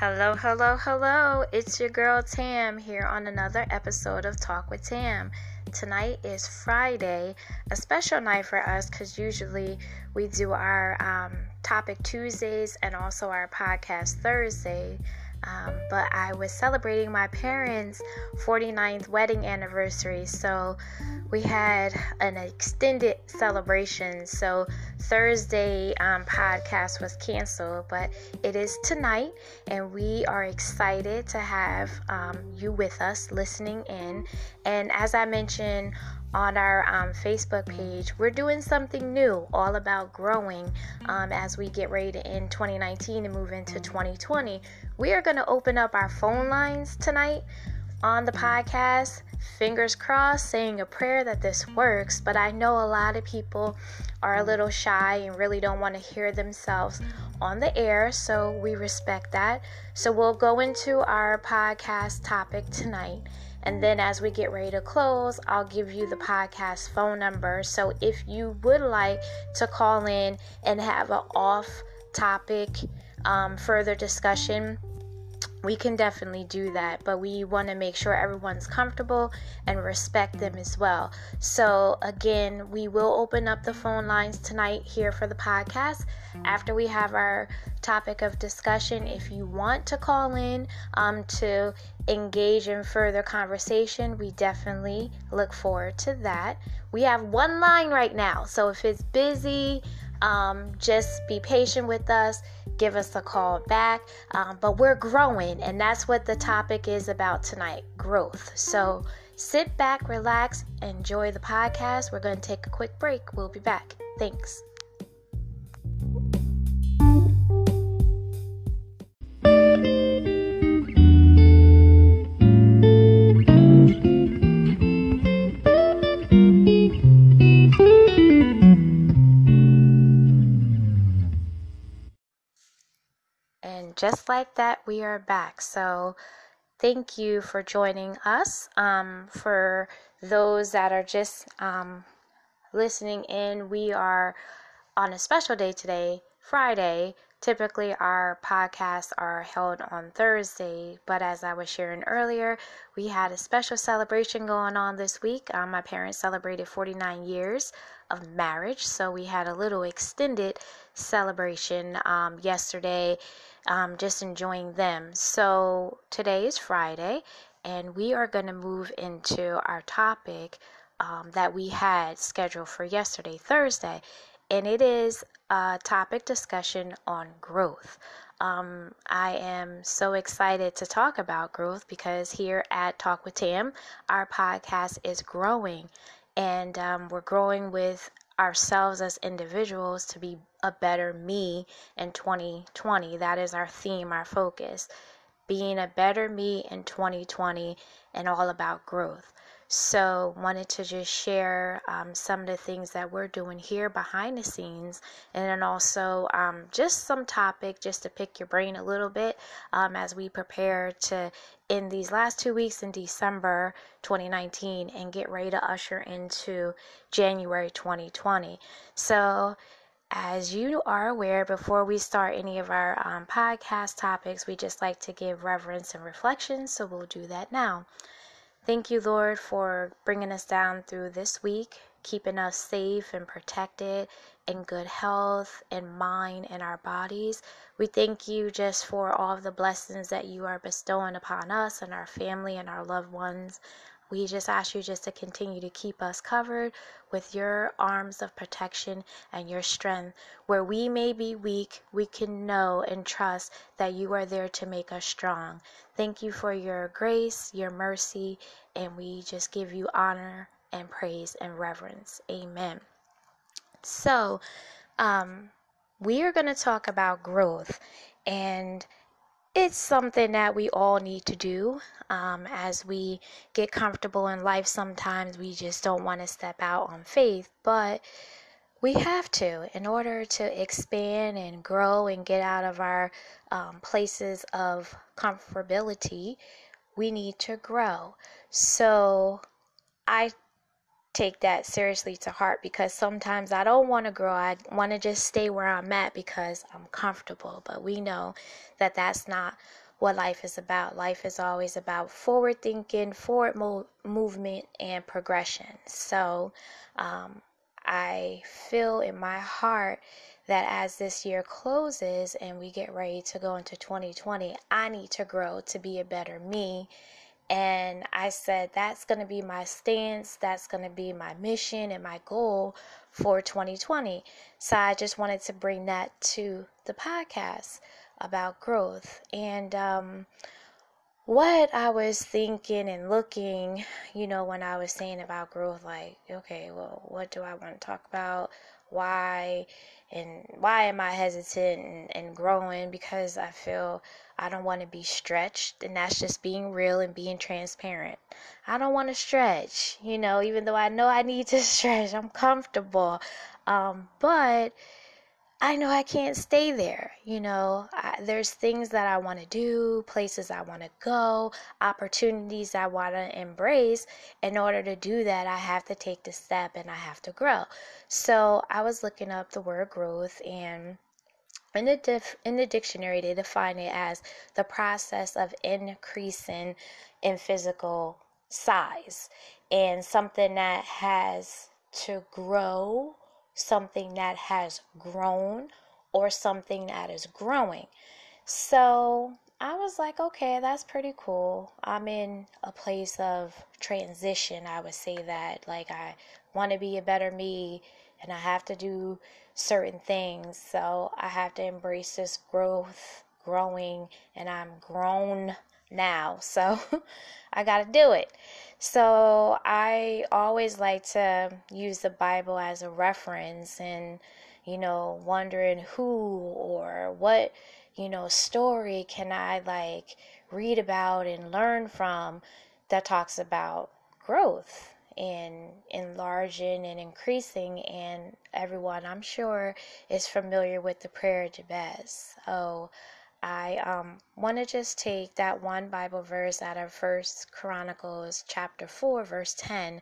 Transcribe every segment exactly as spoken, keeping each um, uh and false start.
Hello, hello, hello. It's your girl Tam here on another episode of Talk with Tam. Tonight is Friday, a special night for us because usually we do our um, topic Tuesdays and also our podcast Thursday. Um, but I was celebrating my parents' forty-ninth wedding anniversary, so we had an extended celebration. So Thursday um, podcast was canceled, but it is tonight, and we are excited to have um, you with us listening in. And as I mentioned on our um, Facebook page, we're doing something new, all about growing um, as we get ready to end twenty nineteen and move into twenty twenty. We are going to open up our phone lines tonight on the podcast, fingers crossed, saying a prayer that this works, but I know a lot of people are a little shy and really don't want to hear themselves on the air, so we respect that. So we'll go into our podcast topic tonight. And then as we get ready to close, I'll give you the podcast phone number. So if you would like to call in and have an off-topic um, further discussion, we can definitely do that. But we want to make sure everyone's comfortable and respect them as well. So again, we will open up the phone lines tonight here for the podcast after we have our topic of discussion. If you want to call in um, to engage in further conversation, we definitely look forward to that. We have one line right now, so if it's busy, um, just be patient with us, give us a call back, um, but we're growing, and that's what the topic is about tonight, growth. So sit back, relax, enjoy the podcast. We're going to take a quick break. We'll be back. Thanks. Just like that, we are back. So thank you for joining us. Um, for those that are just um, listening in, we are on a special day today, Friday. Typically, our podcasts are held on Thursday, but as I was sharing earlier, we had a special celebration going on this week. Um, my parents celebrated forty-nine years of marriage, so we had a little extended celebration um, yesterday, um, just enjoying them. So today is Friday, and we are going to move into our topic um, that we had scheduled for yesterday, Thursday. And it is a topic discussion on growth. Um, I am so excited to talk about growth because here at Talk with Tam, our podcast is growing. And um, we're growing with ourselves as individuals to be a better me in twenty twenty. That is our theme, our focus. Being a better me in twenty twenty and all about growth. So wanted to just share um, some of the things that we're doing here behind the scenes, and then also um, just some topic just to pick your brain a little bit um, as we prepare to end these last two weeks in December twenty nineteen and get ready to usher into January twenty twenty. So as you are aware, before we start any of our um, podcast topics, we just like to give reverence and reflection, so we'll do that now. Thank you, Lord, for bringing us down through this week, keeping us safe and protected, in good health, in mind, and our bodies. We thank you just for all of the blessings that you are bestowing upon us and our family and our loved ones. We just ask you just to continue to keep us covered with your arms of protection and your strength. Where we may be weak, we can know and trust that you are there to make us strong. Thank you for your grace, your mercy, and we just give you honor and praise and reverence. Amen. So, um, we are going to talk about growth, and it's something that we all need to do um, as we get comfortable in life. Sometimes we just don't want to step out on faith, but we have to in order to expand and grow and get out of our um, places of comfortability. We need to grow. So I take that seriously to heart because sometimes I don't want to grow. I want to just stay where I'm at because I'm comfortable, but we know that that's not what life is about. Life is always about forward thinking, forward mo- movement, and progression. So um, I feel in my heart that as this year closes and we get ready to go into twenty twenty, I need to grow to be a better me. And I said, that's going to be my stance. That's going to be my mission and my goal for twenty twenty. So I just wanted to bring that to the podcast about growth. And um, what I was thinking and looking, you know, when I was saying about growth, like, okay, well, what do I want to talk about? Why? And why am I hesitant and, and growing? Because I feel I don't want to be stretched. And that's just being real and being transparent. I don't want to stretch, you know, even though I know I need to stretch. I'm comfortable. Um, but I know I can't stay there. You know, I, there's things that I want to do, places I want to go, opportunities I want to embrace. In order to do that, I have to take the step and I have to grow. So I was looking up the word growth, and in the, dif- in the dictionary, they define it as the process of increasing in physical size, and something that has to grow, something that has grown, or something that is growing. So I was like, okay, that's pretty cool. I'm in a place of transition. I would say that, like, I want to be a better me and I have to do certain things. So I have to embrace this growth, growing, and I'm grown now. So I got to do it. So I always like to use the Bible as a reference, and, you know, wondering who or what, you know, story can I like read about and learn from that talks about growth and enlarging and increasing. And everyone, I'm sure, is familiar with the prayer of Jabez. So I um, want to just take that one Bible verse out of First Chronicles chapter four, verse ten.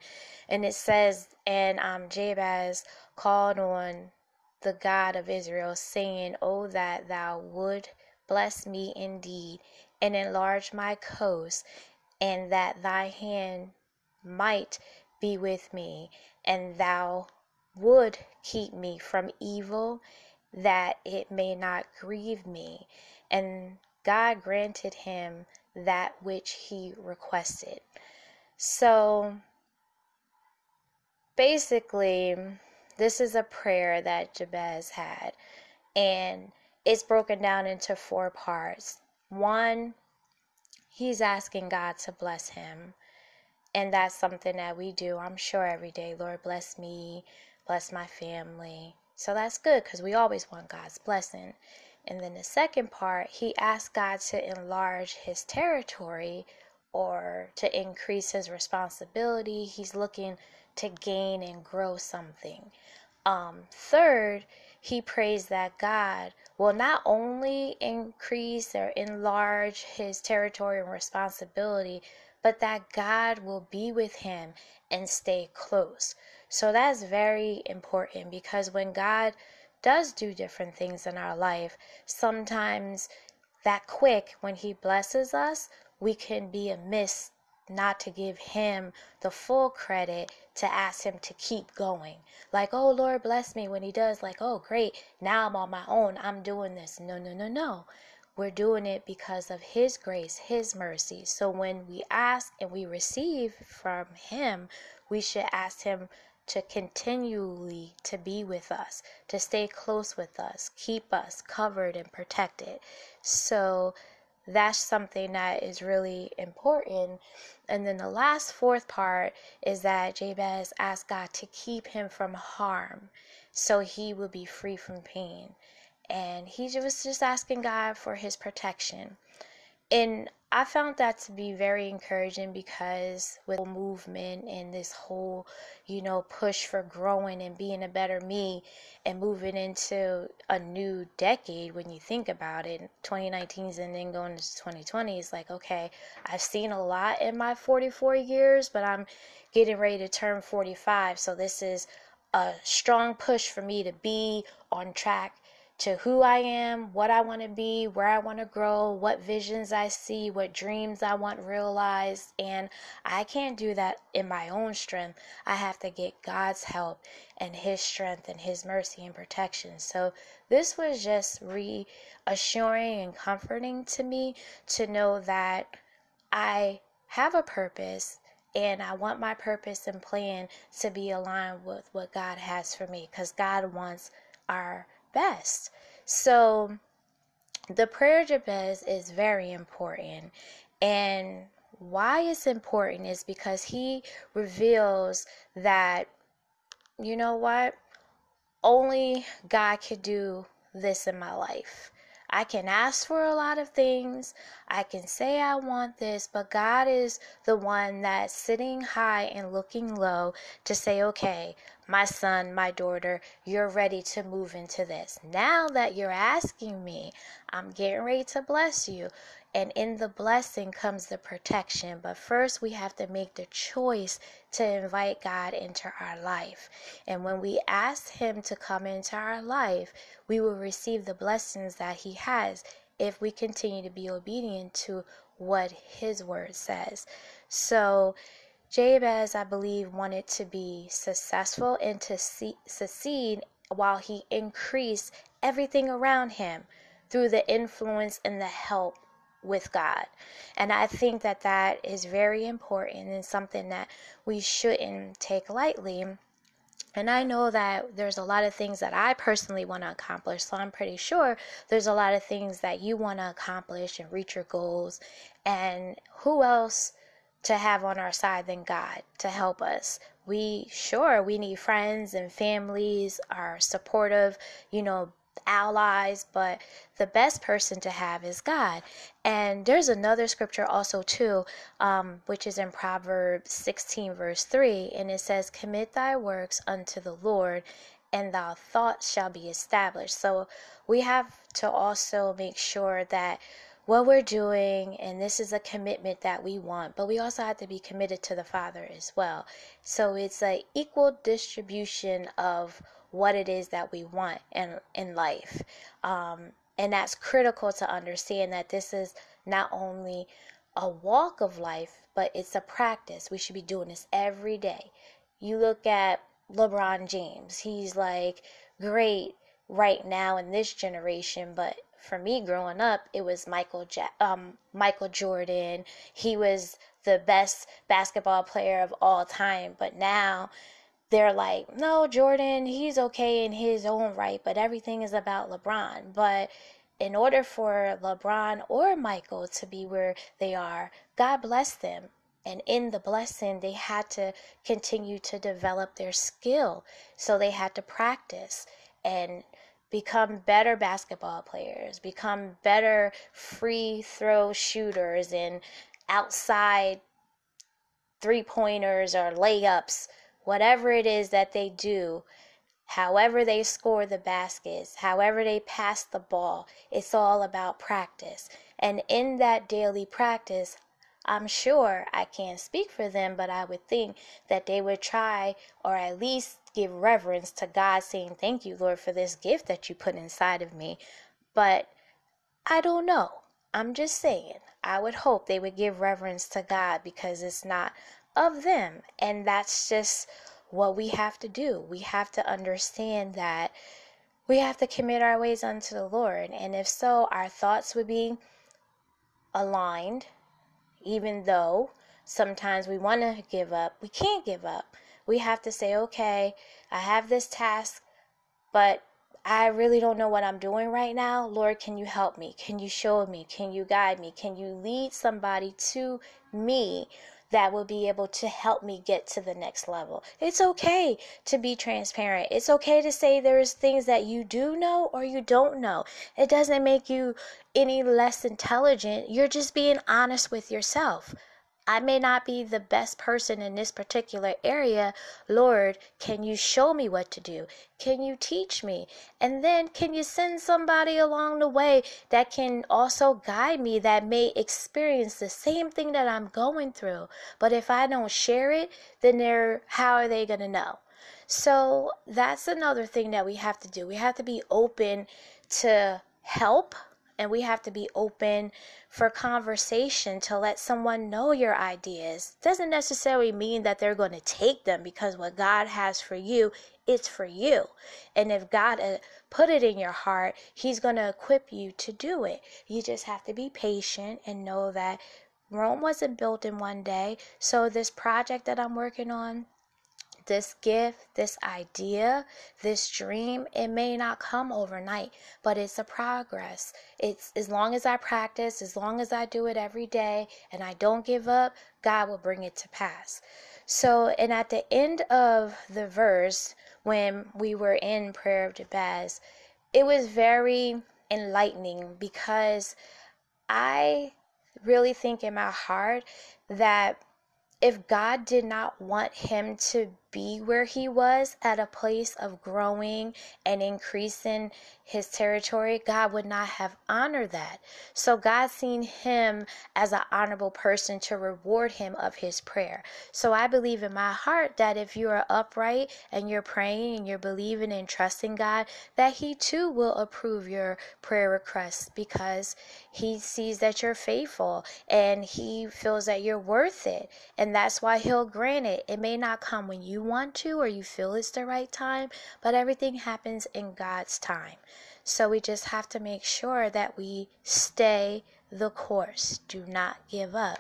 And it says, and um, Jabez called on the God of Israel, saying, "Oh, that thou would bless me indeed, and enlarge my coast, and that thy hand might be with me, and thou would keep me from evil, that it may not grieve me." And God granted him that which he requested. So basically, this is a prayer that Jabez had, and it's broken down into four parts. One, he's asking God to bless him, and that's something that we do, I'm sure, every day. Lord, bless me, bless my family. So that's good, because we always want God's blessing. And then the second part, he asked God to enlarge his territory, or to increase his responsibility. He's looking to gain and grow something. Um, third, he prays that God will not only increase or enlarge his territory and responsibility, but that God will be with him and stay close. So that's very important, because when God does do different things in our life, sometimes that quick, when he blesses us, we can be amiss not to give him the full credit, to ask him to keep going. Like, oh, Lord, bless me. When he does, like, oh, great, now I'm on my own, I'm doing this. No, no, no, no. We're doing it because of his grace, his mercy. So when we ask and we receive from him, we should ask him to continually to be with us, to stay close with us, keep us covered and protected. So that's something that is really important. And then the last fourth part is that Jabez asked God to keep him from harm, so he will be free from pain. And he was just asking God for his protection. And I found that to be very encouraging, because with movement and this whole, you know, push for growing and being a better me and moving into a new decade, when you think about it, twenty nineteens and then going into twenty twenty, it's like, okay, I've seen a lot in my forty-four years, but I'm getting ready to turn forty-five. So this is a strong push for me to be on track to who I am, what I want to be, where I want to grow, what visions I see, what dreams I want realized. And I can't do that in my own strength. I have to get God's help and his strength and his mercy and protection. So this was just reassuring and comforting to me to know that I have a purpose, and I want my purpose and plan to be aligned with what God has for me, because God wants our best. So the prayer of Jabez is very important. And why it's important is because he reveals that, you know what, only God could do this in my life. I can ask for a lot of things. I can say I want this, but God is the one that's sitting high and looking low to say, okay, my son, my daughter, you're ready to move into this. Now that you're asking me, I'm getting ready to bless you. And in the blessing comes the protection. But first, we have to make the choice to invite God into our life. And when we ask him to come into our life, we will receive the blessings that he has if we continue to be obedient to what his word says. So Jabez, I believe, wanted to be successful and to see, succeed while he increased everything around him through the influence and the help with God. And I think that that is very important and something that we shouldn't take lightly. And I know that there's a lot of things that I personally want to accomplish, so I'm pretty sure there's a lot of things that you want to accomplish and reach your goals. And who else to have on our side than God to help us? We sure we need friends and families, our supportive, you know, allies, but the best person to have is God. And there's another scripture also too, um, which is in Proverbs sixteen verse three, and it says, commit thy works unto the Lord, and thy thoughts shall be established. So we have to also make sure that what we're doing, and this is a commitment that we want, but we also have to be committed to the Father as well. So it's an equal distribution of what it is that we want in, in life. Um, and that's critical to understand that this is not only a walk of life, but it's a practice. We should be doing this every day. You look at LeBron James. He's like great right now in this generation, but for me growing up, it was Michael, ja- um, Michael Jordan. He was the best basketball player of all time, but now they're like, no, Jordan, he's okay in his own right, but everything is about LeBron. But in order for LeBron or Michael to be where they are, God blessed them. And in the blessing, they had to continue to develop their skill. So they had to practice and become better basketball players, become better free throw shooters and outside three-pointers or layups. Whatever it is that they do, however they score the baskets, however they pass the ball, it's all about practice. And in that daily practice, I'm sure, I can't speak for them, but I would think that they would try, or at least give reverence to God, saying, thank you, Lord, for this gift that you put inside of me. But I don't know. I'm just saying, I would hope they would give reverence to God, because it's not of them. And that's just what we have to do. We have to understand that we have to commit our ways unto the Lord. And if so, our thoughts would be aligned, even though sometimes we want to give up. We can't give up. We have to say, okay, I have this task, but I really don't know what I'm doing right now. Lord, can you help me? Can you show me? Can you guide me? Can you lead somebody to me that will be able to help me get to the next level? It's okay to be transparent. It's okay to say there's things that you do know or you don't know. It doesn't make you any less intelligent. You're just being honest with yourself. I may not be the best person in this particular area. Lord, can you show me what to do? Can you teach me? And then can you send somebody along the way that can also guide me, that may experience the same thing that I'm going through? But if I don't share it, then they're, how are they going to know? So that's another thing that we have to do. We have to be open to help, and we have to be open for conversation to let someone know your ideas. Doesn't necessarily mean that they're going to take them, because what God has for you, it's for you. And if God uh, put it in your heart, he's going to equip you to do it. You just have to be patient and know that Rome wasn't built in one day. So this project that I'm working on, this gift, this idea, this dream, it may not come overnight, but it's a progress. It's as long as I practice, as long as I do it every day and I don't give up, God will bring it to pass. So, and at the end of the verse, when we were in prayer of Jabez, it was very enlightening, because I really think in my heart that if God did not want him to be where he was, at a place of growing and increasing his territory, God would not have honored that. So God seen him as an honorable person to reward him of his prayer. So I believe in my heart that if you are upright and you're praying and you're believing and trusting God, that he too will approve your prayer requests, because he sees that you're faithful and he feels that you're worth it. And that's why he'll grant it. It may not come when you want to or you feel it's the right time, but everything happens in God's time. So we just have to make sure that we stay the course. Do not give up.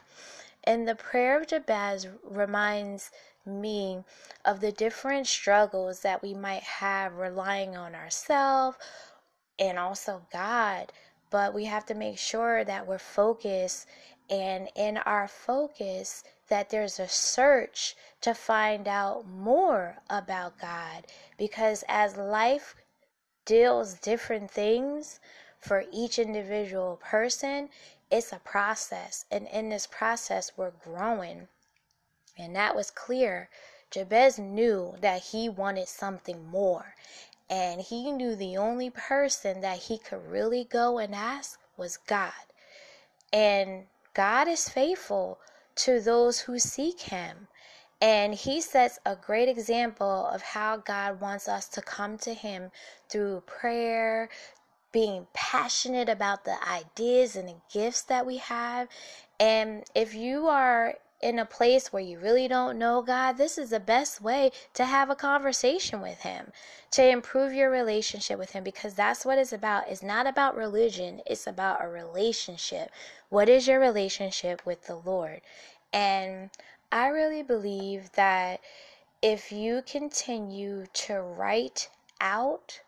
And the prayer of Jabez reminds me of the different struggles that we might have relying on ourselves and also God. But we have to make sure that we're focused, and in our focus, that there's a search to find out more about God, because as life deals different things for each individual person, it's a process, and in this process we're growing. And that was clear. Jabez knew that he wanted something more, and he knew the only person that he could really go and ask was God. And God is faithful to those who seek him. And he sets a great example of how God wants us to come to him through prayer, being passionate about the ideas and the gifts that we have. And if you are in a place where you really don't know God, this is the best way to have a conversation with him, to improve your relationship with him, because that's what it's about. It's not about religion. It's about a relationship. What is your relationship with the Lord? And I really believe that if you continue to write out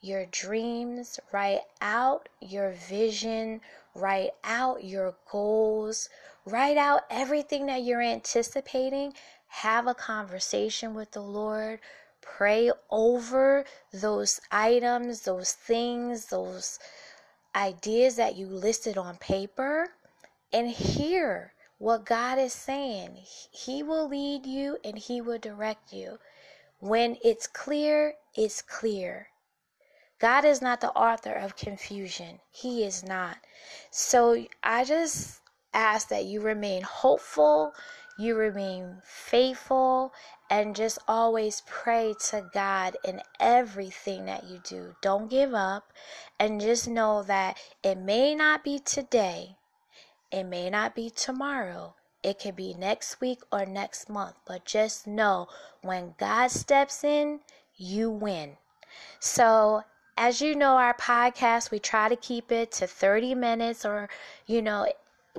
your dreams, write out your vision, write out your goals, write out everything that you're anticipating, have a conversation with the Lord, pray over those items, those things, those ideas that you listed on paper, and hear what God is saying. He will lead you and he will direct you. When it's clear, it's clear. God is not the author of confusion. He is not. So I just ask that you remain hopeful, you remain faithful, and just always pray to God in everything that you do. Don't give up, and just know that it may not be today, it may not be tomorrow, it could be next week or next month, but just know when God steps in, you win. So as you know, our podcast, we try to keep it to thirty minutes, or, you know,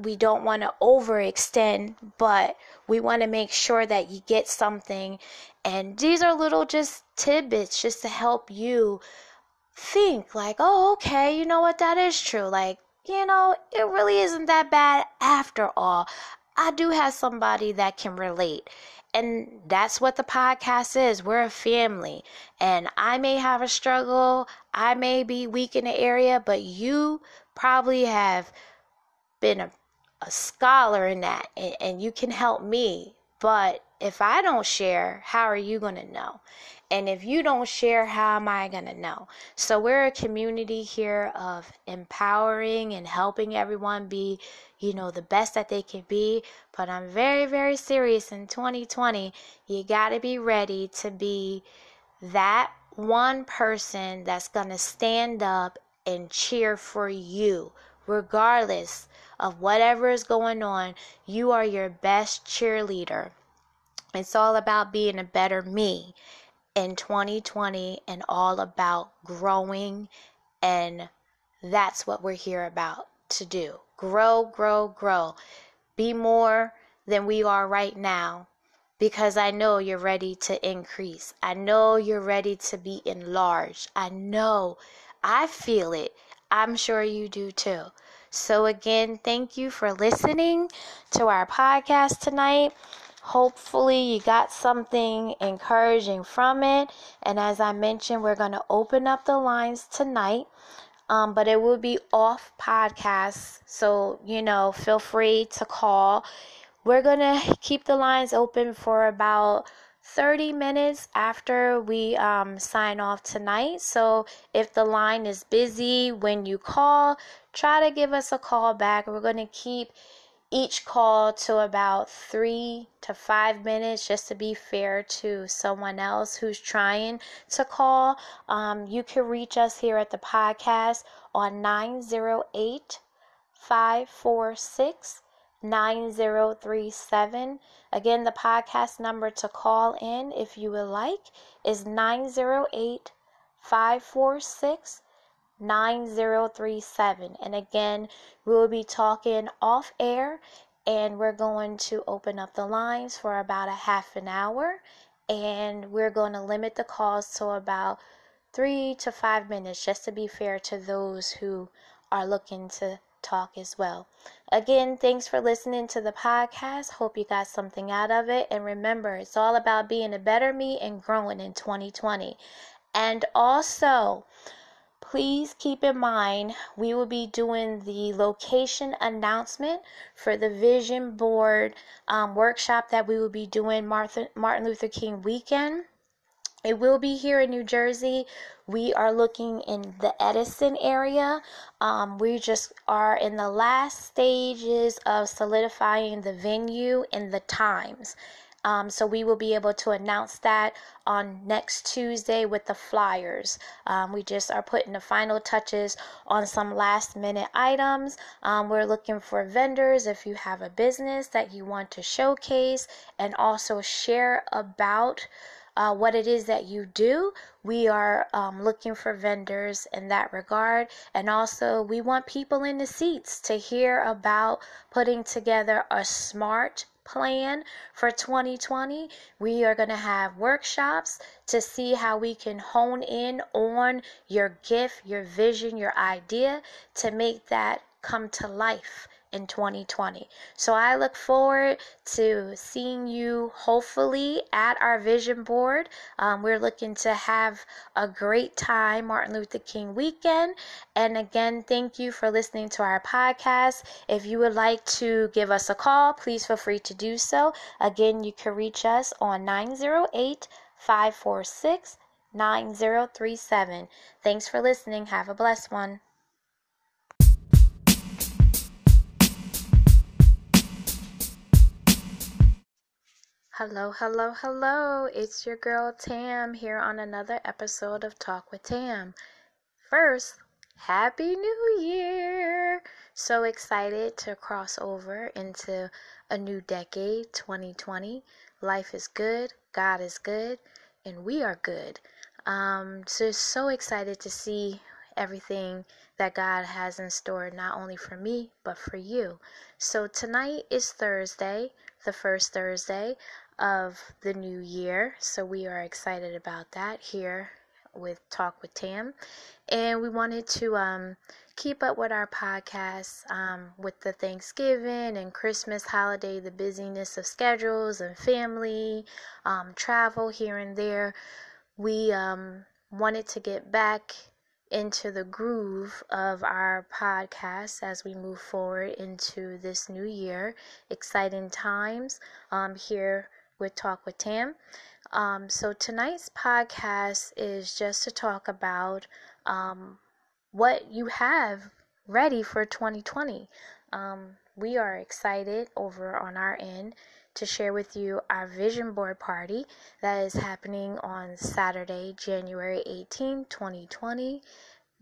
we don't want to overextend, but we want to make sure that you get something. And these are little just tidbits just to help you think like, oh, okay, you know what? That is true. Like, you know, it really isn't that bad after all. I do have somebody that can relate. And that's what the podcast is. We're a family. And I may have a struggle. I may be weak in the area, but you probably have been a, a scholar in that, and, and you can help me. But if I don't share, how are you going to know? And if you don't share, how am I going to know? So we're a community here of empowering and helping everyone be, you know, the best that they can be. But I'm very, very serious. In twenty twenty, you got to be ready to be that one person that's going to stand up and cheer for you. Regardless of whatever is going on, you are your best cheerleader. It's all about being a better me in twenty twenty and all about growing, and that's what we're here about to do. Grow, grow, grow. Be more than we are right now, because I know you're ready to increase. I know you're ready to be enlarged. I know. I feel it. I'm sure you do too. So again, thank you for listening to our podcast tonight. Hopefully you got something encouraging from it. And as I mentioned, we're going to open up the lines tonight. Um, but it will be off podcast. So, you know, feel free to call. We're going to keep the lines open for about thirty minutes after we um, sign off tonight. So if the line is busy when you call, try to give us a call back. We're going to keep each call to about three to five minutes just to be fair to someone else who's trying to call. Um, you can reach us here at the podcast on nine zero eight, five four six, nine zero three seven. Again, the podcast number to call in if you would like is nine zero eight, five four six, nine zero three seven. And again, we will be talking off air, and we're going to open up the lines for about a half an hour, and we're going to limit the calls to about three to five minutes just to be fair to those who are looking to talk as well. Again, thanks for listening to the podcast. Hope you got something out of it. And remember, it's all about being a better me and growing in twenty twenty. And also, please keep in mind, we will be doing the location announcement for the vision board um, workshop that we will be doing Martha, Martin Luther King weekend. It will be here in New Jersey. We are looking in the Edison area. Um, we just are in the last stages of solidifying the venue and the times. Um, so we will be able to announce that on next Tuesday with the flyers. Um, we just are putting the final touches on some last minute items. Um, we're looking for vendors if you have a business that you want to showcase and also share about Uh, what it is that you do. We are um, looking for vendors in that regard. And also, we want people in the seats to hear about putting together a smart plan for twenty twenty. We are going to have workshops to see how we can hone in on your gift, your vision, your idea to make that come to life in twenty twenty. So I look forward to seeing you hopefully at our vision board. Um, we're looking to have a great time Martin Luther King weekend. And again, thank you for listening to our podcast. If you would like to give us a call, please feel free to do so. Again, you can reach us on nine zero eight, five four six, nine zero three seven. Thanks for listening. Have a blessed one. Hello, hello, hello. It's your girl Tam here on another episode of Talk with Tam. First, Happy New Year! So excited to cross over into a new decade, twenty twenty. Life is good, God is good, and we are good. Um, so, so excited to see everything that God has in store, not only for me, but for you. So tonight is Thursday, the first Thursday of the new year, so we are excited about that here with Talk with Tam, and we wanted to um keep up with our podcasts um with the Thanksgiving and Christmas holiday, the busyness of schedules and family, um travel here and there. We um wanted to get back into the groove of our podcast as we move forward into this new year. Exciting times um, here with Talk with Tam. Um, so tonight's podcast is just to talk about um, what you have ready for twenty twenty. Um, we are excited over on our end to share with you our vision board party that is happening on Saturday, January eighteenth, twenty twenty.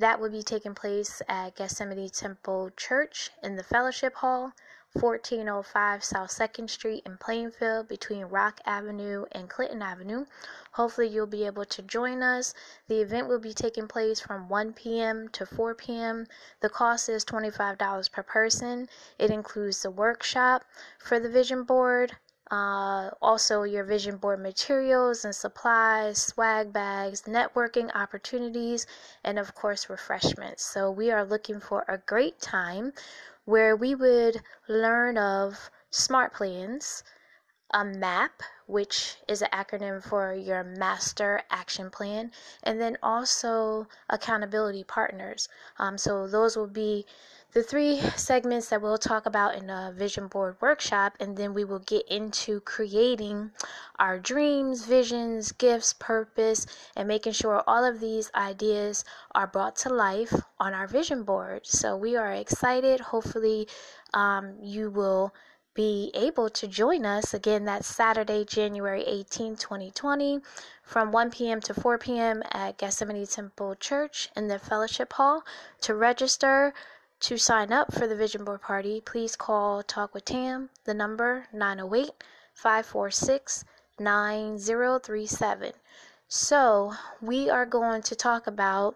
That would be taking place at Gethsemane Temple Church in the Fellowship Hall, fourteen oh five South second Street in Plainfield, between Rock Avenue and Clinton Avenue. Hopefully you'll be able to join us. The event will be taking place from one p.m. to four p.m. The cost is twenty-five dollars per person. It includes the workshop for the vision board, Uh, also your vision board materials and supplies, swag bags, networking opportunities, and of course refreshments. So we are looking for a great time where we would learn of SMART plans, a MAP, which is an acronym for your Master Action Plan, and then also accountability partners. Um, so those will be the three segments that we'll talk about in a vision board workshop, and then we will get into creating our dreams, visions, gifts, purpose, and making sure all of these ideas are brought to life on our vision board. So we are excited. Hopefully um, you will be able to join us. Again, that's Saturday, January eighteenth, twenty twenty, from one p.m. to four p.m. at Gethsemane Temple Church in the Fellowship Hall. To register, to sign up for the vision board party, please call Talk with Tam, the number nine oh eight, five four six, nine oh three seven. So we are going to talk about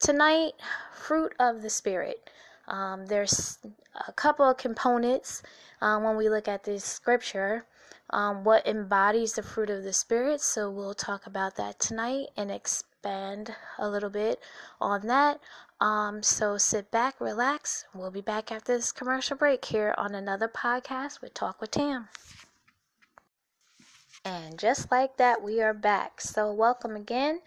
tonight, fruit of the spirit. Um, there's a couple of components um, when we look at this scripture, um, what embodies the fruit of the spirit. So we'll talk about that tonight and expand a little bit on that. Um, so sit back, relax. We'll be back after this commercial break here on another podcast with Talk with Tam. And just like that, we are back. So welcome again.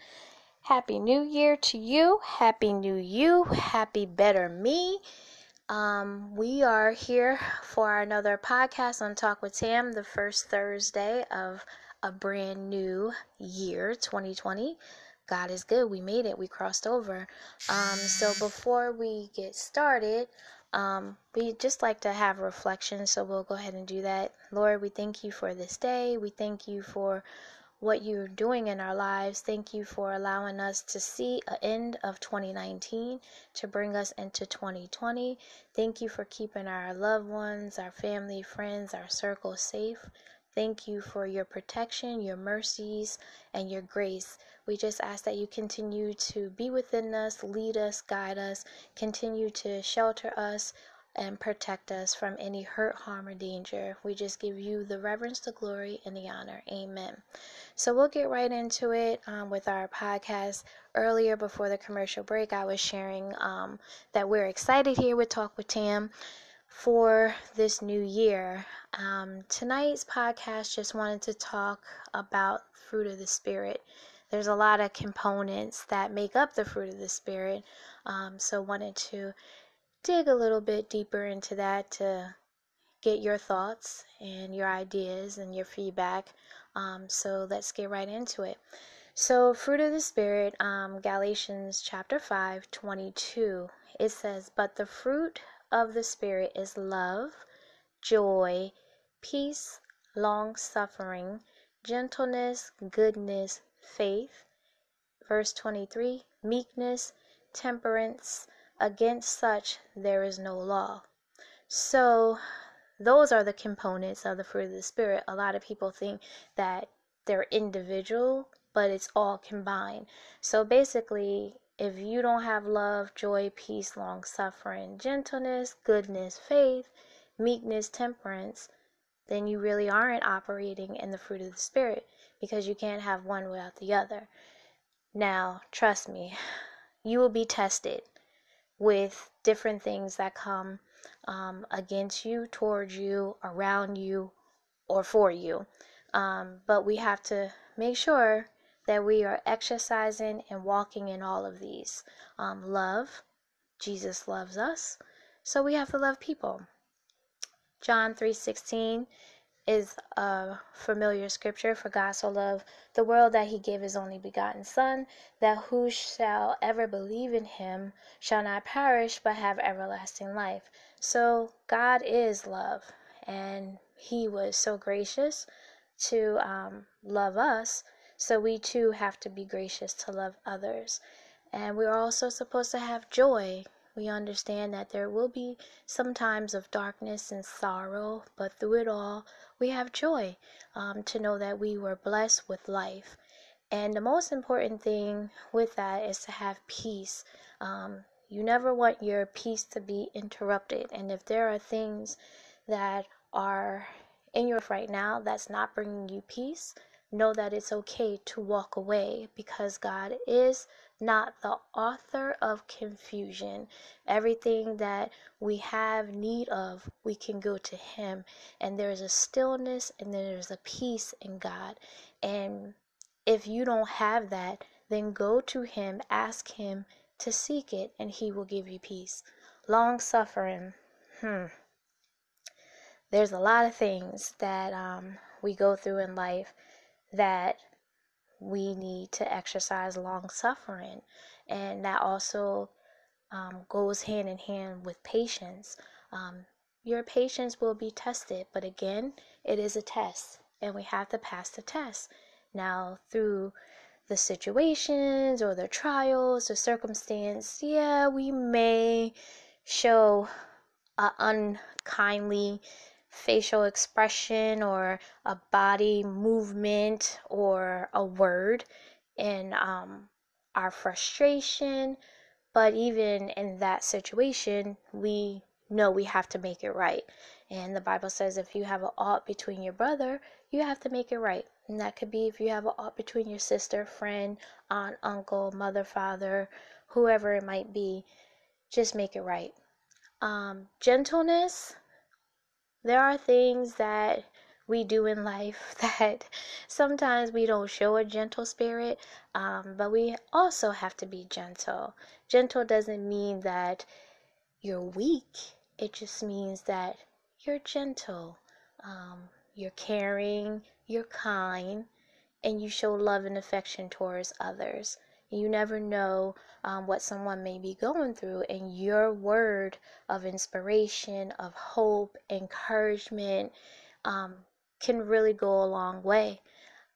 Happy New Year to you. Happy New You. Happy Better Me. Um, we are here for another podcast on Talk with Tam, the first Thursday of a brand new year, twenty twenty. God is good. We made it. We crossed over. Um, so before we get started, um, we just like to have reflection. So we'll go ahead and do that. Lord, we thank you for this day. We thank you for what you're doing in our lives. Thank you for allowing us to see an end of twenty nineteen to bring us into twenty twenty. Thank you for keeping our loved ones, our family, friends, our circle safe. Thank you for your protection, your mercies, and your grace. We just ask that you continue to be within us, lead us, guide us, continue to shelter us, and protect us from any hurt, harm, or danger. We just give you the reverence, the glory, and the honor. Amen. So we'll get right into it um, with our podcast. Earlier, before the commercial break, I was sharing um, that we're excited here with Talk with Tam for this new year. Um, tonight's podcast, just wanted to talk about fruit of the spirit. There's a lot of components that make up the fruit of the spirit. Um, so wanted to dig a little bit deeper into that to get your thoughts and your ideas and your feedback. Um, so let's get right into it. So fruit of the spirit, um, Galatians chapter five, twenty-two, it says, "But the fruit of the spirit is love, joy, peace, long-suffering, gentleness, goodness, faith." Verse twenty-three, "Meekness, temperance, against such there is no law." So those are the components of the fruit of the spirit. A lot of people think that they're individual, but it's all combined. So basically, if you don't have love, joy, peace, long-suffering, gentleness, goodness, faith, meekness, temperance, then you really aren't operating in the fruit of the spirit, because you can't have one without the other. Now, trust me, you will be tested with different things that come um, against you, towards you, around you, or for you. Um, but we have to make sure that we are exercising and walking in all of these. Um, love, Jesus loves us, so we have to love people. John three sixteen is a familiar scripture. "For God so loved the world that he gave his only begotten son, that who shall ever believe in him shall not perish but have everlasting life." So God is love, and he was so gracious to um, love us, so we too have to be gracious to love others. And we're also supposed to have joy. We understand that there will be some times of darkness and sorrow, but through it all, we have joy um, to know that we were blessed with life. And the most important thing with that is to have peace. Um, you never want your peace to be interrupted. And if there are things that are in your life right now that's not bringing you peace, know that it's okay to walk away, because God is not the author of confusion. Everything that we have need of, we can go to Him, and there's a stillness and there's a peace in God. And if you don't have that, then go to Him, ask Him to seek it, and He will give you peace. Long suffering. Hmm. There's a lot of things that um, we go through in life that we need to exercise long suffering, and that also um, goes hand in hand with patience. Um, your patience will be tested, but again, it is a test, and we have to pass the test. Now, through the situations or the trials or circumstance, yeah, we may show an unkindly facial expression or a body movement or a word in um, our frustration, but even in that situation, we know we have to make it right. And the Bible says if you have an ought between your brother, you have to make it right. And that could be if you have an ought between your sister, friend, aunt, uncle, mother, father, whoever it might be, just make it right. Um, gentleness. There are things that we do in life that sometimes we don't show a gentle spirit, um, but we also have to be gentle. Gentle doesn't mean that you're weak. It just means that you're gentle, um, you're caring, you're kind, and you show love and affection towards others. You never know um, what someone may be going through, and your word of inspiration, of hope, encouragement um, can really go a long way.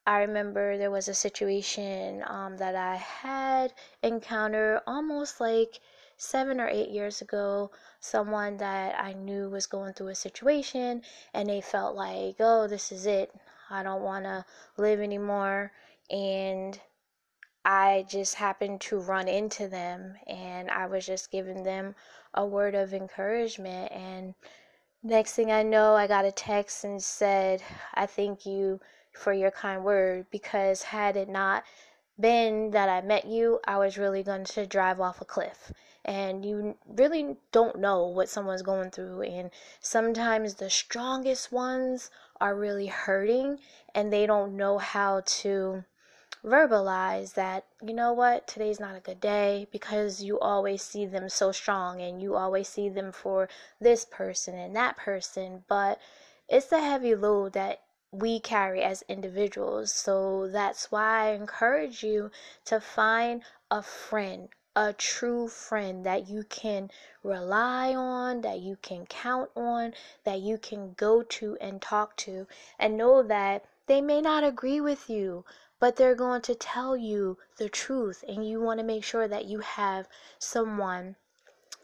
I remember there was a situation um, that I had encountered almost like seven or eight years ago. Someone that I knew was going through a situation, and they felt like, oh, this is it. I don't want to live anymore. And I just happened to run into them, and I was just giving them a word of encouragement. And next thing I know, I got a text and said, I thank you for your kind word, because had it not been that I met you, I was really going to drive off a cliff. And you really don't know what someone's going through, and sometimes the strongest ones are really hurting, and they don't know how to verbalize that, you know what, today's not a good day, because you always see them so strong, and you always see them for this person and that person. But it's the heavy load that we carry as individuals. So that's why I encourage you to find a friend, a true friend that you can rely on, that you can count on, that you can go to and talk to, and know that they may not agree with you, but they're going to tell you the truth, and you want to make sure that you have someone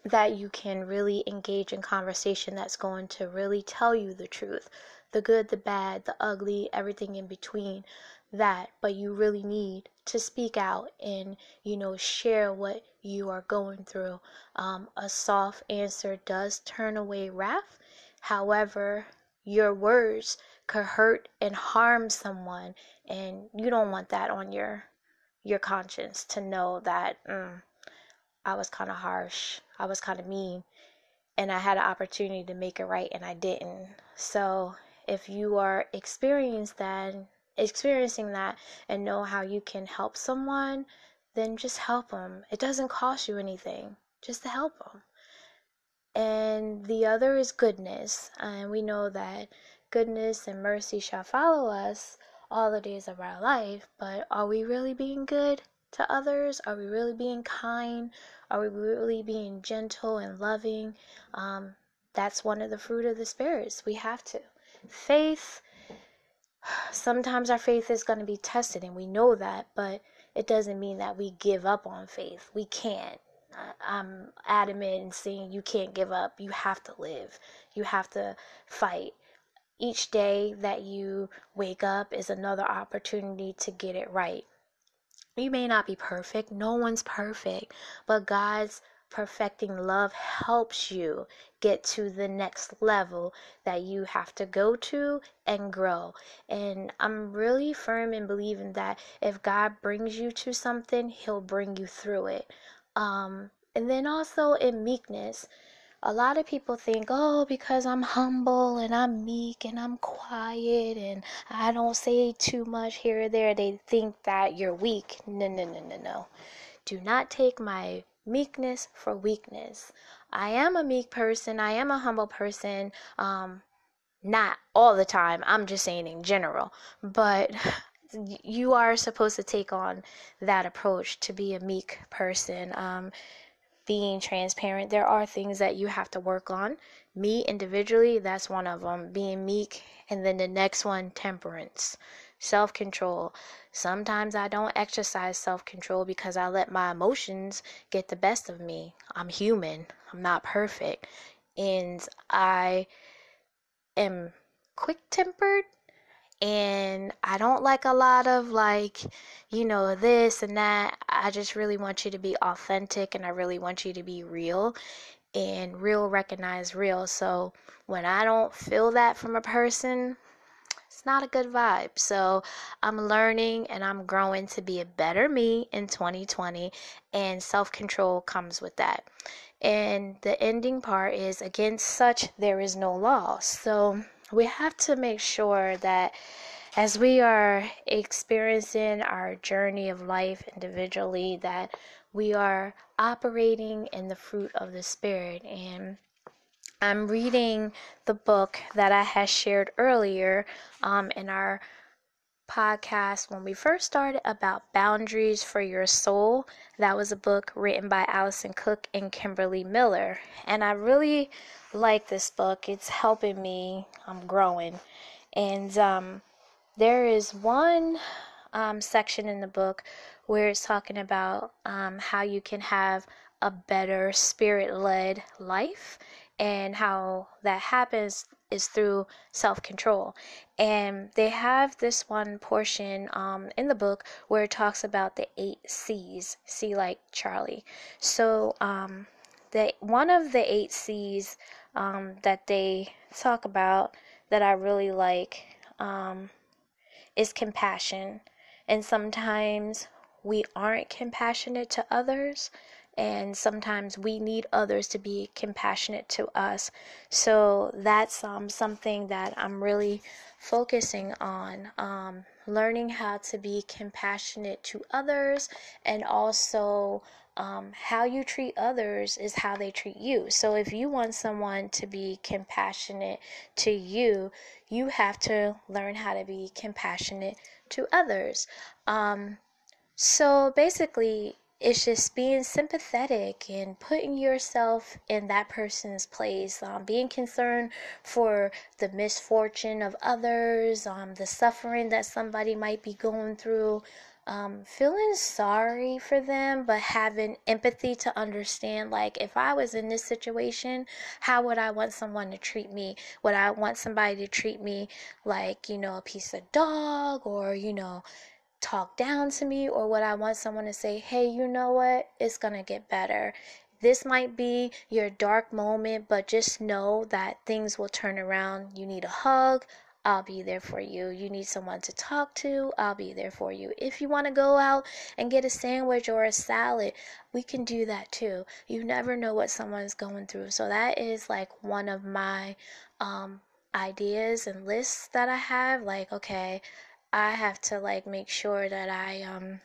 that you can really engage in conversation that's going to really tell you the truth, the good, the bad, the ugly, everything in between that. But you really need to speak out and, you know, share what you are going through. Um, a soft answer does turn away wrath. However, your words could hurt and harm someone, and you don't want that on your your conscience, to know that mm, I was kind of harsh, I was kind of mean, and I had an opportunity to make it right and I didn't. So if you are experiencing that, experiencing that and know how you can help someone, then just help them. It doesn't cost you anything just to help them. And the other is goodness, and we know that goodness and mercy shall follow us all the days of our life. But are we really being good to others? Are we really being kind? Are we really being gentle and loving? Um, that's one of the fruit of the spirits. We have to. Faith, sometimes our faith is going to be tested, and we know that, but it doesn't mean that we give up on faith. We can't. I'm adamant in saying you can't give up. You have to live. You have to fight. Each day that you wake up is another opportunity to get it right. You may not be perfect. No one's perfect. But God's perfecting love helps you get to the next level that you have to go to and grow. And I'm really firm in believing that if God brings you to something, he'll bring you through it. Um, and then also in meekness, a lot of people think, oh, because I'm humble and I'm meek and I'm quiet and I don't say too much here or there, they think that you're weak. No, no, no, no, no. Do not take my meekness for weakness. I am a meek person. I am a humble person. Um, not all the time. I'm just saying in general. But you are supposed to take on that approach to be a meek person. Um, being transparent. There are things that you have to work on. Me individually, that's one of them. Being meek. And then the next one, temperance. Self-control. Sometimes I don't exercise self-control because I let my emotions get the best of me. I'm human. I'm not perfect. And I am quick-tempered. And I don't like a lot of, like, you know, this and that. I just really want you to be authentic, and I really want you to be real. And real recognize real. So when I don't feel that from a person, it's not a good vibe. So I'm learning and I'm growing to be a better me in twenty twenty, and self-control comes with that. And the ending part is, against such there is no law. So we have to make sure that as we are experiencing our journey of life individually, that we are operating in the fruit of the Spirit. And I'm reading the book that I had shared earlier um, in our podcast when we first started about Boundaries for Your Soul. That was a book written by Allison Cook and Kimberly Miller. And I really like this book. It's helping me. I'm growing. And um, there is one um, section in the book where it's talking about um, how you can have a better spirit-led life. And how that happens is through self-control. And they have this one portion um, in the book where it talks about the eight C's. C like Charlie. So um, the one of the eight C's um, that they talk about that I really like um, is compassion. And sometimes we aren't compassionate to others. And sometimes we need others to be compassionate to us. So that's um, something that I'm really focusing on. Um, learning how to be compassionate to others, and also um, how you treat others is how they treat you. So if you want someone to be compassionate to you, you have to learn how to be compassionate to others. Um, so basically, it's just being sympathetic and putting yourself in that person's place, um, being concerned for the misfortune of others, um, the suffering that somebody might be going through, um, feeling sorry for them, but having empathy to understand, like, if I was in this situation, how would I want someone to treat me? Would I want somebody to treat me like, you know, a piece of dog, or, you know, talk down to me? Or would I want someone to say, hey, you know what, it's gonna get better. This might be your dark moment, but just know that things will turn around. You need a hug, I'll be there for you. You need someone to talk to, I'll be there for you. If you want to go out and get a sandwich or a salad, we can do that too. You never know what someone's going through. So that is like one of my um ideas and lists that I have. Like, okay, I have to like make sure that I um,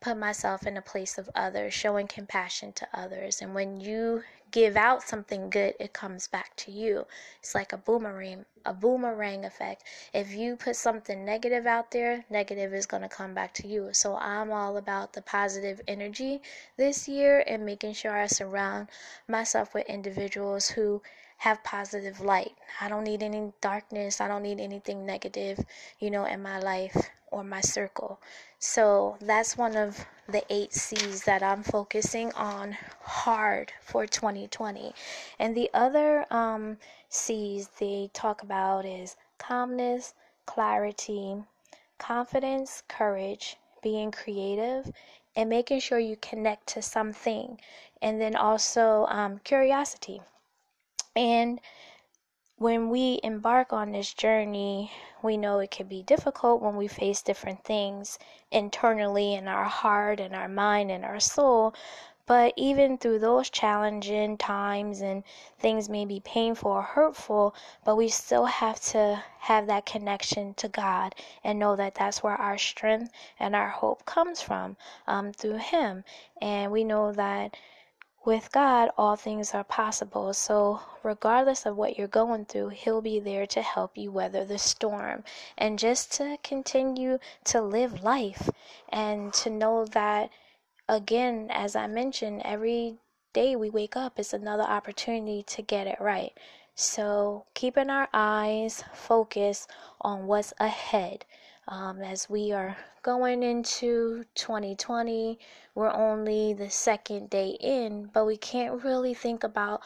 put myself in a place of others, showing compassion to others. And when you give out something good, it comes back to you. It's like a boomerang, a boomerang effect. If you put something negative out there, negative is going to come back to you. So I'm all about the positive energy this year, and making sure I surround myself with individuals who have positive light. I don't need any darkness. I don't need anything negative, you know, in my life. or my circle. So that's one of the eight C's that I'm focusing on hard for twenty twenty. And the other um, C's they talk about is calmness, clarity, confidence, courage, being creative, and making sure you connect to something. And then also um, curiosity. And when we embark on this journey, we know it can be difficult when we face different things internally in our heart and our mind and our soul. But even through those challenging times and things may be painful or hurtful, but we still have to have that connection to God and know that that's where our strength and our hope comes from, um, through Him. And we know that with God, all things are possible. So regardless of what you're going through, He'll be there to help you weather the storm. And just to continue to live life and to know that, again, as I mentioned, every day we wake up, it's another opportunity to get it right. So keeping our eyes focused on what's ahead. Um, as we are going into twenty twenty, we're only the second day in, but we can't really think about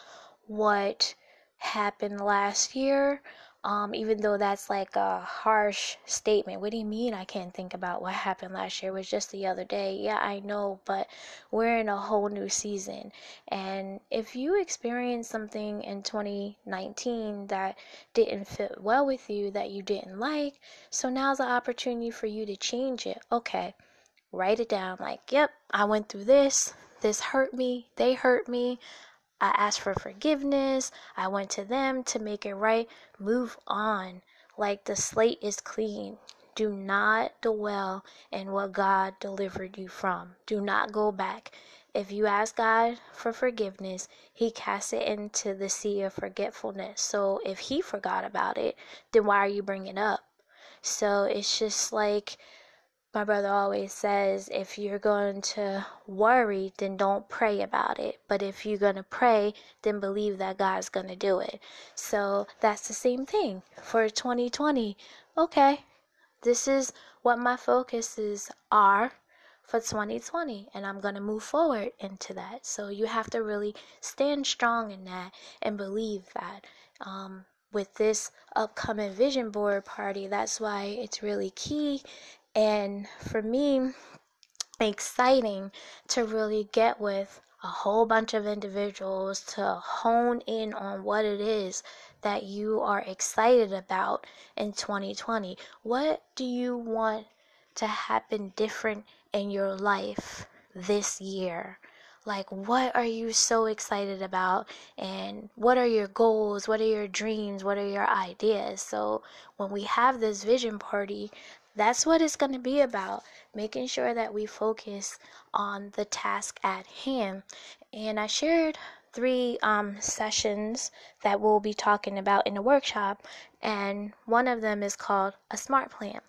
what happened last year, um, even though that's like a harsh statement. What do you mean I can't think about what happened last year? It was just the other day. Yeah, I know, but we're in a whole new season. And if you experienced something in twenty nineteen that didn't fit well with you, that you didn't like, so now's the opportunity for you to change it. Okay, write it down like, yep, I went through this, this hurt me, they hurt me. I asked for forgiveness. I went to them to make it right. Move on. Like, the slate is clean. Do not dwell in what God delivered you from. Do not go back. If you ask God for forgiveness, He casts it into the sea of forgetfulness. So if He forgot about it, then why are you bringing it up? So it's just like my brother always says, if you're going to worry, then don't pray about it. But if you're going to pray, then believe that God's going to do it. So that's the same thing for twenty twenty. Okay, this is what my focuses are for twenty twenty, and I'm going to move forward into that. So you have to really stand strong in that and believe that. Um, with this upcoming vision board party, that's why it's really key. And for me, exciting to really get with a whole bunch of individuals to hone in on what it is that you are excited about in twenty twenty. What do you want to happen different in your life this year? Like, what are you so excited about, and what are your goals? What are your dreams? What are your ideas? So when we have this vision party, that's what it's going to be about, making sure that we focus on the task at hand. And I shared three um, sessions that we'll be talking about in the workshop, and one of them is called a SMART plan.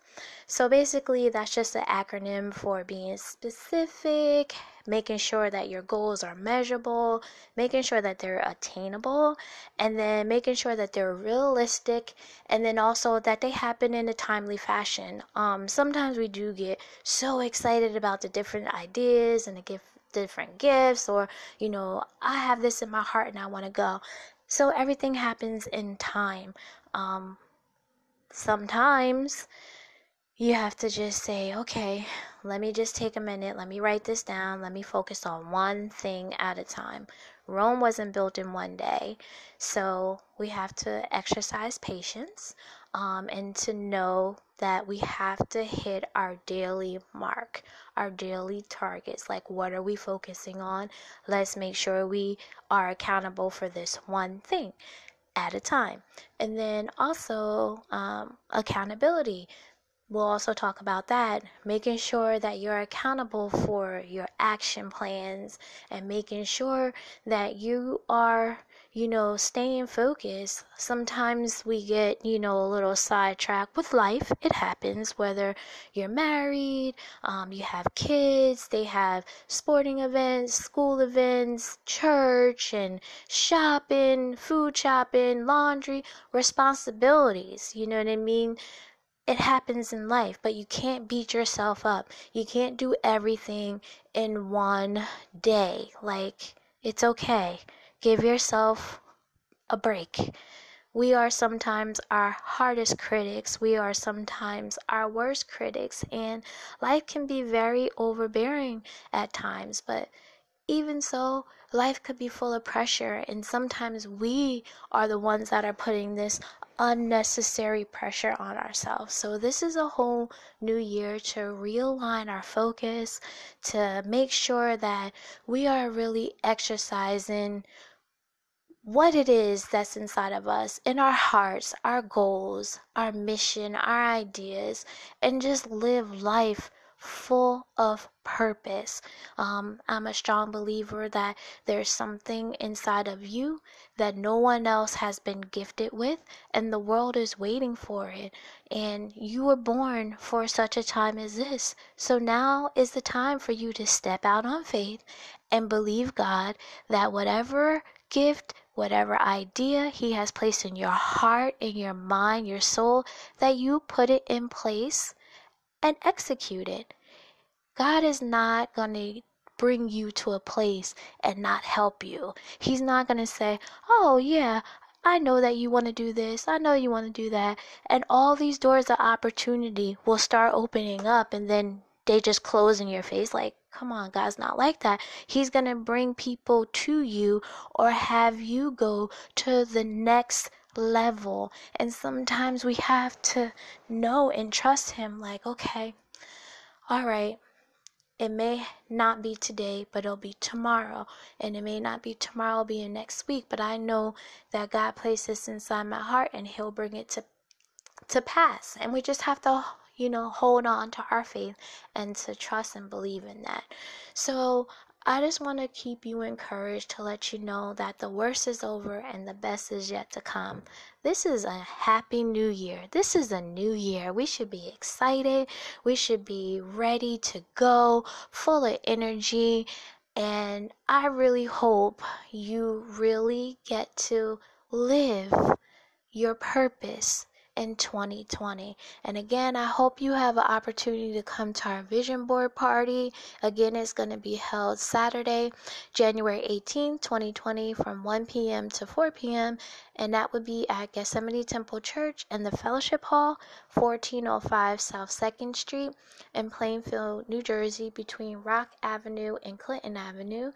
So basically, that's just an acronym for being specific, making sure that your goals are measurable, making sure that they're attainable, and then making sure that they're realistic, and then also that they happen in a timely fashion. Um, sometimes we do get so excited about the different ideas and the gift, different gifts, or, you know, I have this in my heart and I want to go. So everything happens in time. Um, sometimes you have to just say, okay, let me just take a minute. Let me write this down. Let me focus on one thing at a time. Rome wasn't built in one day. So we have to exercise patience, um, and to know that we have to hit our daily mark, our daily targets. Like, what are we focusing on? Let's make sure we are accountable for this one thing at a time. And then also um, accountability. We'll also talk about that, making sure that you're accountable for your action plans and making sure that you are, you know, staying focused. Sometimes we get, you know, a little sidetracked with life. It happens, whether you're married, um, you have kids, they have sporting events, school events, church, and shopping, food shopping, laundry, responsibilities, you know what I mean? It happens in life, but you can't beat yourself up. You can't do everything in one day. Like, it's okay. Give yourself a break. We are sometimes our hardest critics. We are sometimes our worst critics. And life can be very overbearing at times. But even so, life could be full of pressure. And sometimes we are the ones that are putting this unnecessary pressure on ourselves. So this is a whole new year to realign our focus, to make sure that we are really exercising what it is that's inside of us, in our hearts, our goals, our mission, our ideas, and just live life full of purpose. Um, I'm a strong believer that there's something inside of you that no one else has been gifted with, and the world is waiting for it. And you were born for such a time as this. So now is the time for you to step out on faith and believe God that whatever gift, whatever idea He has placed in your heart, in your mind, your soul, that you put it in place and execute it. God is not going to bring you to a place and not help you. He's not going to say, oh yeah, I know that you want to do this, I know you want to do that, and all these doors of opportunity will start opening up and then they just close in your face. Like, come on, God's not like that. He's going to bring people to you or have you go to the next level. And sometimes we have to know and trust Him, like, okay, all right, it may not be today, but it'll be tomorrow, and it may not be tomorrow, it'll be next week, but I know that God placed this inside my heart and He'll bring it to to pass. And we just have to, you know, hold on to our faith and to trust and believe in that. So I just want to keep you encouraged, to let you know that the worst is over and the best is yet to come. This is a happy new year. This is a new year. We should be excited. We should be ready to go, full of energy. And I really hope you really get to live your purpose in twenty twenty. And again, I hope you have an opportunity to come to our vision board party. Again, it's going to be held Saturday, January eighteenth, twenty twenty, from one p.m. to four p.m. and that would be at Gethsemane Temple Church in the Fellowship Hall, fourteen oh five South second Street in Plainfield, New Jersey, between Rock Avenue and Clinton Avenue.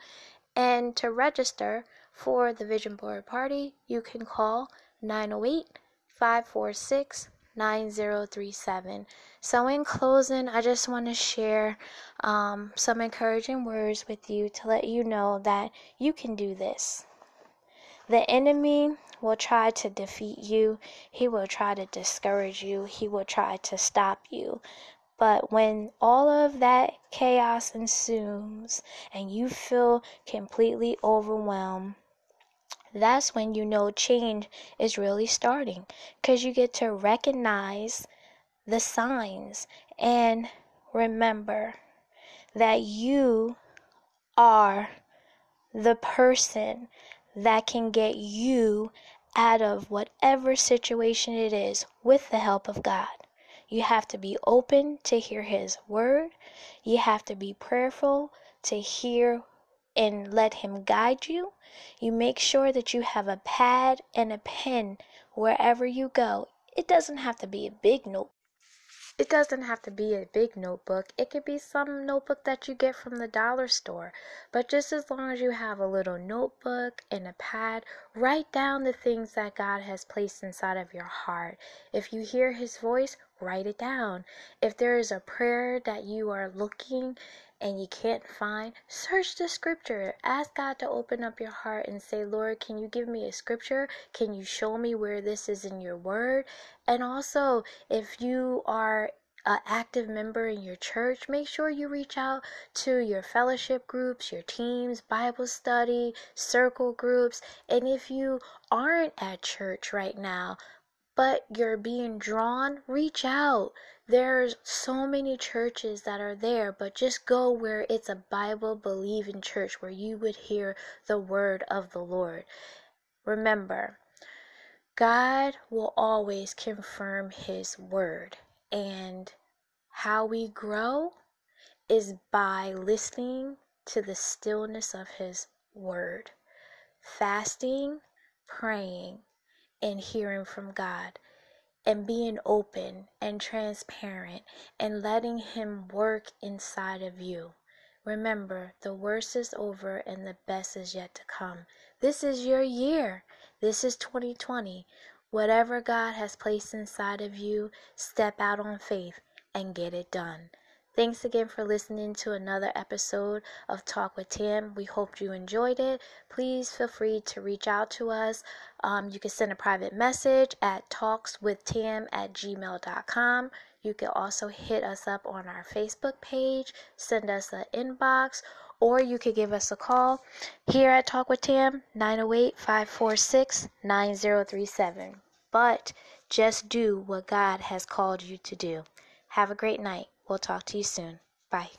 And to register for the vision board party, you can call nine oh eight, five four six, nine zero three seven. So in closing, I just want to share um, some encouraging words with you to let you know that you can do this. The enemy will try to defeat you. He will try to discourage you. He will try to stop you. But when all of that chaos ensues and you feel completely overwhelmed, that's when you know change is really starting, because you get to recognize the signs and remember that you are the person that can get you out of whatever situation it is with the help of God. You have to be open to hear His word. You have to be prayerful to hear and let Him guide you. You make sure that you have a pad and a pen wherever you go. It doesn't have to be a big notebook. It doesn't have to be a big notebook. It could be some notebook that you get from the dollar store. But just as long as you have a little notebook and a pad, write down the things that God has placed inside of your heart. If you hear His voice, write it down. If there is a prayer that you are looking and you can't find, search the scripture. Ask God to open up your heart and say, Lord, can you give me a scripture? Can you show me where this is in your word? And also, if you are an active member in your church, make sure you reach out to your fellowship groups, your teams, Bible study, circle groups. And if you aren't at church right now, but you're being drawn, reach out. There's so many churches that are there, but just go where it's a Bible-believing church, where you would hear the word of the Lord. Remember, God will always confirm His word. And how we grow is by listening to the stillness of his word, fasting, praying, and hearing from God, and being open and transparent and letting him work inside of you. Remember, the worst is over and the best is yet to come. This is your year. This is twenty twenty. Whatever God has placed inside of you, step out on faith and get it done. Thanks again for listening to another episode of Talk with Tam. We hope you enjoyed it. Please feel free to reach out to us. Um, you can send a private message at talks with tam at gmail dot com. You can also hit us up on our Facebook page, send us an inbox, or you could give us a call here at Talk with Tam, nine oh eight, five four six, nine oh three seven. But just do what God has called you to do. Have a great night. We'll talk to you soon. Bye.